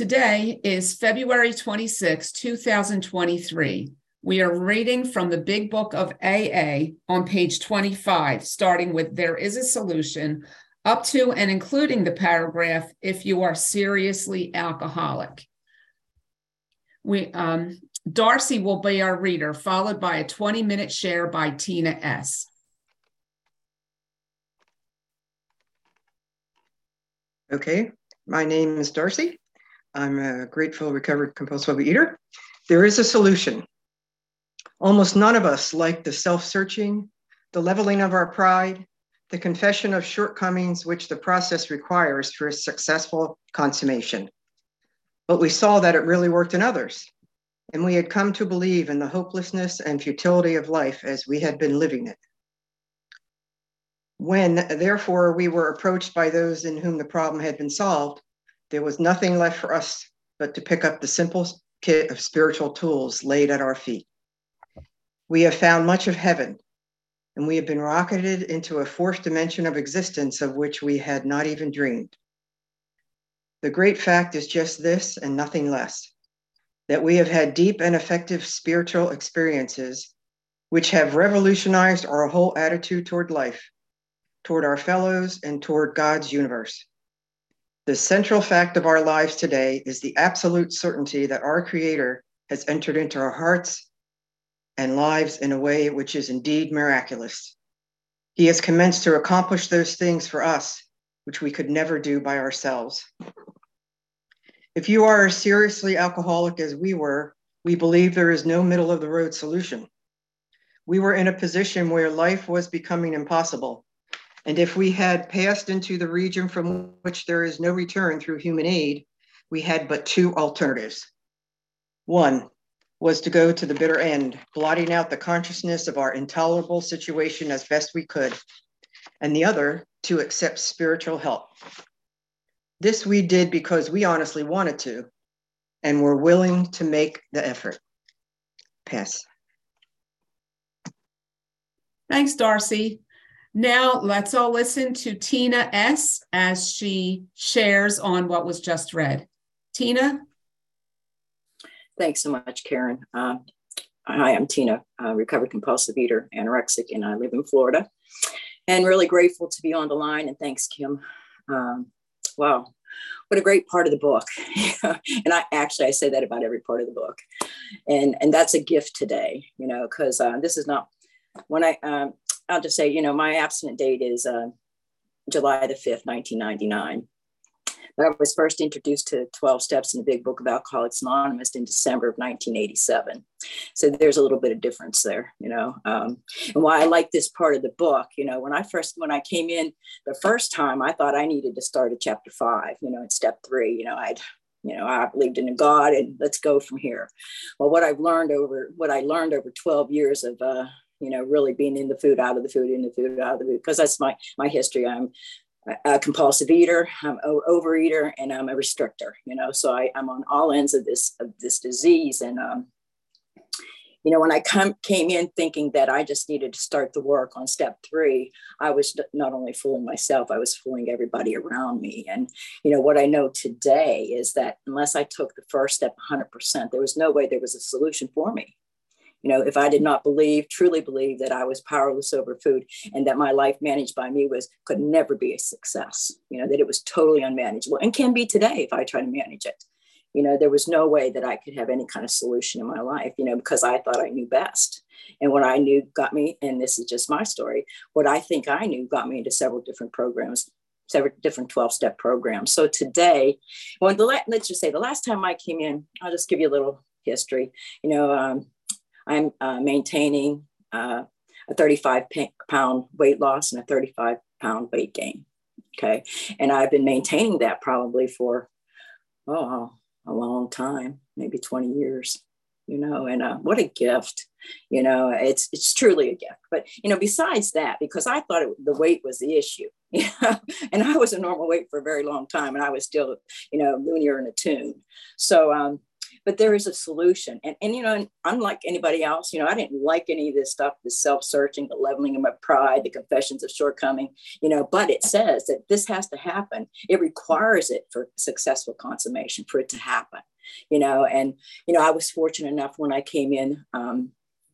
Today is February 26, 2023. We are reading from the Big Book of AA on page 25, starting with "There is a solution," up to and including the paragraph "If you are seriously alcoholic." Darcy will be our reader, followed by a 20-minute share by Tina S. Okay, my name is Darcy. I'm a grateful, recovered, compulsive overeater. There is a solution. Almost none of us like the self-searching, the leveling of our pride, the confession of shortcomings which the process requires for a successful consummation. But we saw that it really worked in others, and we had come to believe in the hopelessness and futility of life as we had been living it. When, therefore, we were approached by those in whom the problem had been solved, there was nothing left for us but to pick up the simple kit of spiritual tools laid at our feet. We have found much of heaven, and we have been rocketed into a fourth dimension of existence of which we had not even dreamed. The great fact is just this and nothing less, that we have had deep and effective spiritual experiences which have revolutionized our whole attitude toward life, toward our fellows, and toward God's universe. The central fact of our lives today is the absolute certainty that our Creator has entered into our hearts and lives in a way which is indeed miraculous. He has commenced to accomplish those things for us which we could never do by ourselves. If you are as seriously alcoholic as we were, we believe there is no middle-of-the-road solution. We were in a position where life was becoming impossible. And if we had passed into the region from which there is no return through human aid, we had but two alternatives. One was to go to the bitter end, blotting out the consciousness of our intolerable situation as best we could, and the other to accept spiritual help. This we did because we honestly wanted to and were willing to make the effort. Pass. Thanks, Darcy. Now, let's all listen to Tina S. as she shares on what was just read. Tina? Thanks so much, Karen. Hi, I'm Tina, recovered compulsive eater, anorexic, and I live in Florida. And really grateful to be on the line, and thanks, Kim. Wow, what a great part of the book. And I say that about every part of the book. And that's a gift today, you know, because this is not, when I'll just say, you know, my abstinent date is July the 5th, 1999. But I was first introduced to 12 steps in the Big Book of Alcoholics Anonymous in December of 1987. So there's a little bit of difference there, you know. And why I like this part of the book, you know, when I came in the first time, I thought I needed to start at chapter 5, you know, at step 3, you know, I believed in God and let's go from here. Well, what I learned over 12 years of, you know, really being in the food, out of the food, in the food, out of the food, because that's my history. I'm a compulsive eater, I'm an overeater, and I'm a restrictor, you know, so I'm on all ends of this disease. And, you know, when I came in thinking that I just needed to start the work on step 3, I was not only fooling myself, I was fooling everybody around me. And, you know, what I know today is that unless I took the first step 100%, there was no way there was a solution for me. You know, if I did not truly believe that I was powerless over food and that my life managed by me could never be a success, you know, that it was totally unmanageable and can be today if I try to manage it. You know, there was no way that I could have any kind of solution in my life, you know, because I thought I knew best. And what I knew got me, and this is just my story, what I think I knew got me into several different programs, several different 12-step programs. So today, well, let's just say the last time I came in, I'll just give you a little history, you know, I'm maintaining a 35-pound weight loss and a 35-pound weight gain, okay? And I've been maintaining that probably for, a long time, maybe 20 years, you know, and what a gift, you know, it's truly a gift. But, you know, besides that, because I thought the weight was the issue, you know, and I was a normal weight for a very long time, and I was still, you know, linear and attuned. So, but there is a solution. And you know, unlike anybody else, you know, I didn't like any of this stuff, the self-searching, the leveling of my pride, the confessions of shortcoming, you know, but it says that this has to happen. It requires it for successful consummation, for it to happen, you know. And, you know, I was fortunate enough when I came in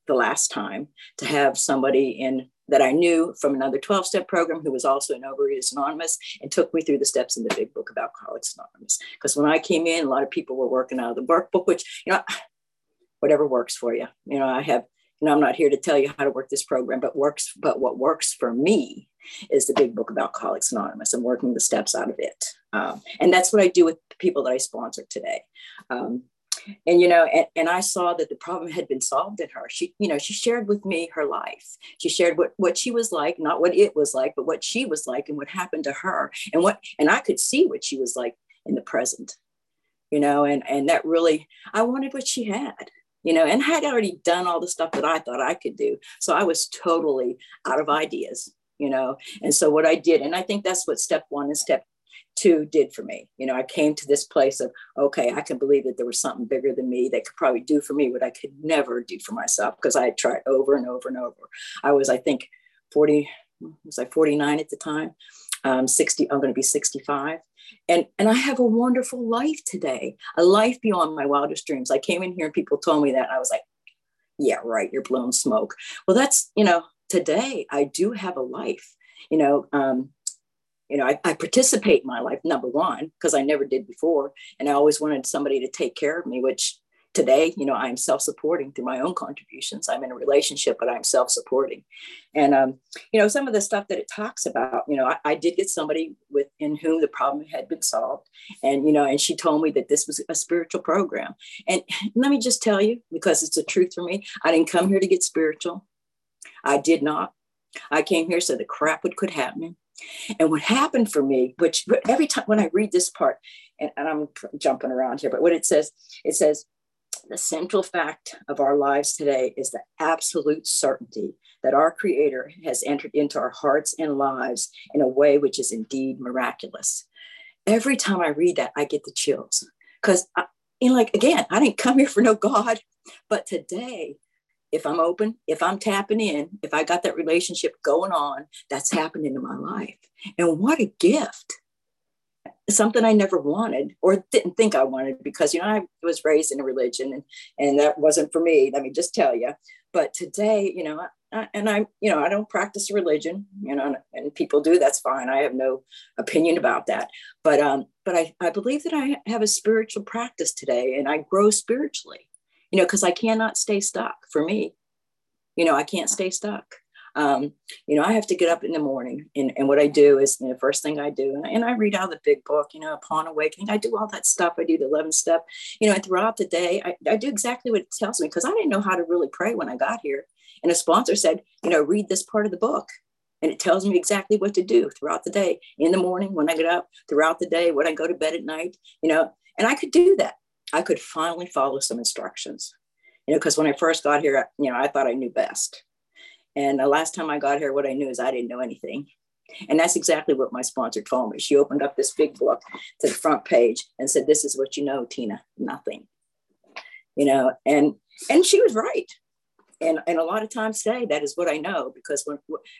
the last time to have somebody in that I knew from another 12-step program who was also in Overeaters Anonymous and took me through the steps in the big book of Alcoholics Anonymous. Because when I came in, a lot of people were working out of the workbook, which, you know, whatever works for you. You know, I have, you know, I'm not here to tell you how to work this program, but what works for me is the big book of Alcoholics Anonymous and working the steps out of it. And that's what I do with the people that I sponsor today. And, you know, and I saw that the problem had been solved in her. She, you know, she shared with me her life. She shared what she was like, not what it was like, but what she was like and what happened to her and what, and I could see what she was like in the present, you know, and that really, I wanted what she had, you know, and I had already done all the stuff that I thought I could do. So I was totally out of ideas, you know? And so what I did, and I think that's what step one and step two did for me. You know, I came to this place of, okay, I can believe that there was something bigger than me that could probably do for me what I could never do for myself, because I had tried over and over and over. I was, I think, 49 at the time, 60, I'm going to be 65. And I have a wonderful life today, a life beyond my wildest dreams. I came in here and people told me that, and I was like, yeah, right, you're blowing smoke. Well, that's, you know, today I do have a life, you know. You know, I participate in my life, number one, because I never did before. And I always wanted somebody to take care of me, which today, you know, I'm self-supporting through my own contributions. I'm in a relationship, but I'm self-supporting. And, you know, some of the stuff that it talks about, you know, I did get somebody with in whom the problem had been solved. And, you know, and she told me that this was a spiritual program. And let me just tell you, because it's the truth for me, I didn't come here to get spiritual. I did not. I came here so the crap would quit happening. And what happened for me, which every time when I read this part, and I'm jumping around here, but what it says, the central fact of our lives today is the absolute certainty that our Creator has entered into our hearts and lives in a way which is indeed miraculous. Every time I read that, I get the chills, because, you know, like, again, I didn't come here for no God, but today, if I'm open, if I'm tapping in, if I got that relationship going on, that's happening in my life. And what a gift. Something I never wanted or didn't think I wanted, because, you know, I was raised in a religion and that wasn't for me. Let me just tell you. But today, you know, you know, I don't practice religion, you know, and people do, that's fine. I have no opinion about that. But I believe that I have a spiritual practice today and I grow spiritually. You know, because I cannot stay stuck for me. You know, I can't stay stuck. You know, I have to get up in the morning. And what I do is, you know, first thing I do, and I read out of the big book, you know, upon awakening, I do all that stuff. I do the 11th step, you know, and throughout the day, I do exactly what it tells me, because I didn't know how to really pray when I got here. And a sponsor said, you know, read this part of the book. And it tells me exactly what to do throughout the day, in the morning, when I get up, throughout the day, when I go to bed at night, you know, and I could do that. I could finally follow some instructions, you know, because when I first got here, you know, I thought I knew best. And the last time I got here, what I knew is I didn't know anything. And that's exactly what my sponsor told me. She opened up this big book to the front page and said, this is what you know, Tina, nothing, you know, and she was right. And a lot of times today, that is what I know, because when,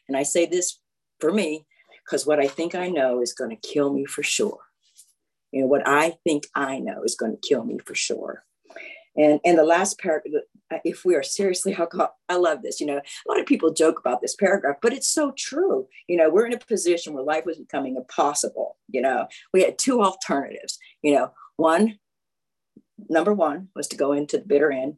and I say this for me, because what I think I know is going to kill me for sure. You know, what I think I know is going to kill me for sure. And the last paragraph, if we are seriously, I love this, you know, a lot of people joke about this paragraph, but it's so true. You know, we're in a position where life was becoming impossible. You know, we had two alternatives, you know, number one was to go into the bitter end,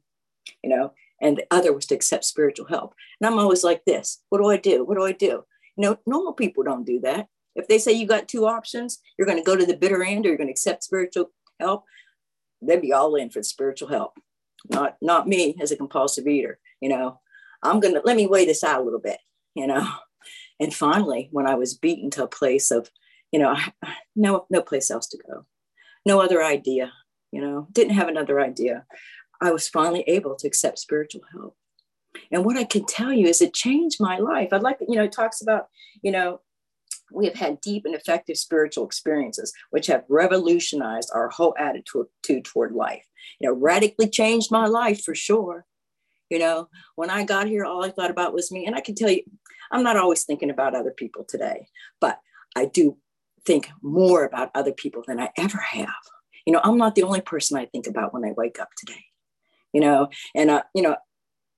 you know, and the other was to accept spiritual help. And I'm always like this, what do I do? What do I do? You know, normal people don't do that. If they say you got two options, you're going to go to the bitter end or you're going to accept spiritual help, they'd be all in for spiritual help. Not me as a compulsive eater, you know. I'm going to, let me weigh this out a little bit, you know. And finally, when I was beaten to a place of, you know, no place else to go, no other idea, you know, didn't have another idea, I was finally able to accept spiritual help. And what I can tell you is it changed my life. I'd like, you know, it talks about, you know, we have had deep and effective spiritual experiences, which have revolutionized our whole attitude toward life. You know, radically changed my life for sure. You know, when I got here, all I thought about was me. And I can tell you, I'm not always thinking about other people today, but I do think more about other people than I ever have. You know, I'm not the only person I think about when I wake up today, you know, and, you know,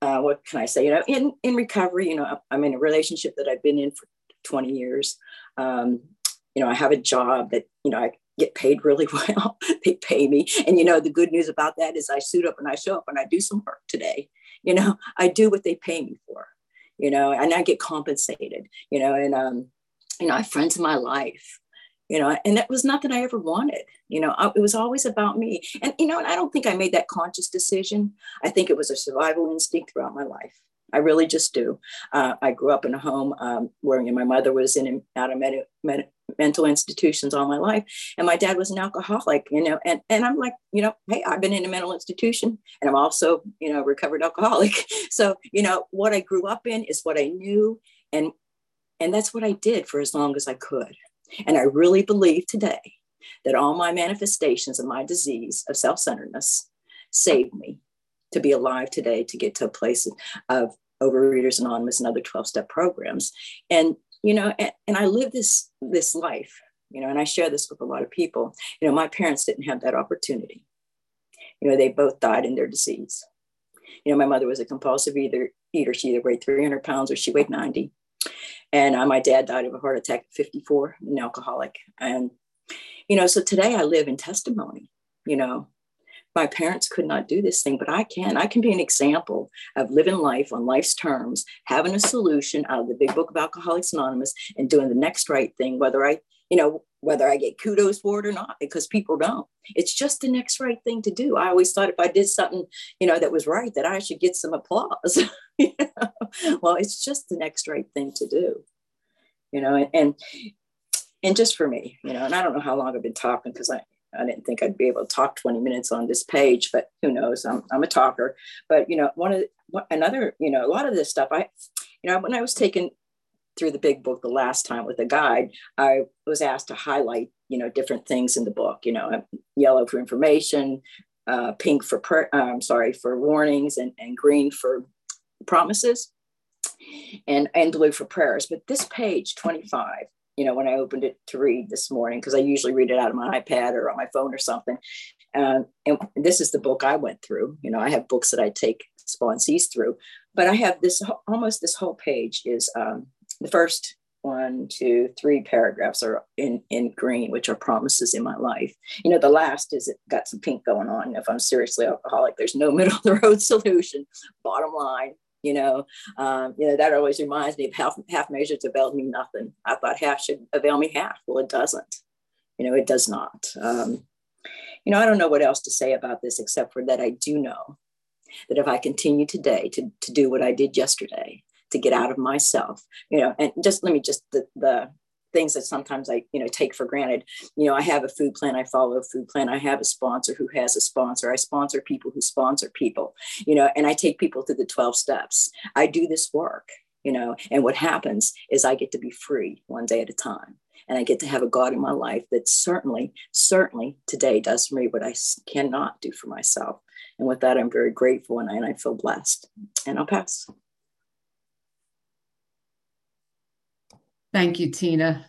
what can I say? You know, in recovery, you know, I'm in a relationship that I've been in for 20 years. You know, I have a job that, you know, I get paid really well. They pay me. And, you know, the good news about that is I suit up and I show up and I do some work today. You know, I do what they pay me for, you know, and I get compensated, you know, and, you know, I have friends in my life, you know, and that was nothing I ever wanted. You know, it was always about me. And, you know, and I don't think I made that conscious decision. I think it was a survival instinct throughout my life. I really just do. I grew up in a home where, you know, my mother was in and out of mental institutions all my life. And my dad was an alcoholic, you know, and I'm like, you know, hey, I've been in a mental institution and I'm also, you know, a recovered alcoholic. So, you know, what I grew up in is what I knew. And that's what I did for as long as I could. And I really believe today that all my manifestations of my disease of self-centeredness saved me to be alive today, to get to a place of Overeaters Anonymous and other 12-step programs. And, you know, and I live this life, you know, and I share this with a lot of people. You know, my parents didn't have that opportunity. You know, they both died in their disease. You know, my mother was a compulsive eater. She either weighed 300 pounds or she weighed 90. And my dad died of a heart attack at 54, an alcoholic. And, you know, so today I live in testimony. You know, my parents could not do this thing, but I can be an example of living life on life's terms, having a solution out of the big book of Alcoholics Anonymous and doing the next right thing, whether I get kudos for it or not, because people don't. It's just the next right thing to do. I always thought if I did something, you know, that was right, that I should get some applause. You know? Well, it's just the next right thing to do, you know, and just for me, you know, and I don't know how long I've been talking because I didn't think I'd be able to talk 20 minutes on this page, but who knows? I'm a talker. But, you know, you know, a lot of this stuff, you know, when I was taken through the big book the last time with a guide, I was asked to highlight, you know, different things in the book, you know, yellow for information, pink for, for warnings and green for promises and blue for prayers. But this page 25, you know, when I opened it to read this morning, because I usually read it out of my iPad or on my phone or something. And this is the book I went through. You know, I have books that I take sponsees through, but I have this whole page is the first 1, 2, 3 paragraphs are in green, which are promises in my life. You know, the last is it got some pink going on. If I'm seriously alcoholic, there's no middle of the road solution. Bottom line. You know, that always reminds me of half measures availed me nothing. I thought half should avail me half. Well, it doesn't, you know, it does not. You know, I don't know what else to say about this, except for that. I do know that if I continue today to do what I did yesterday, to get out of myself, you know, and just let me just the things that sometimes I, you know, take for granted. You know, I have a food plan. I follow a food plan. I have a sponsor who has a sponsor. I sponsor people who sponsor people, you know, and I take people through the 12 steps. I do this work, you know, and what happens is I get to be free one day at a time. And I get to have a God in my life that certainly today does for me what I cannot do for myself. And with that, I'm very grateful and I feel blessed. And I'll pass. Thank you, Tina.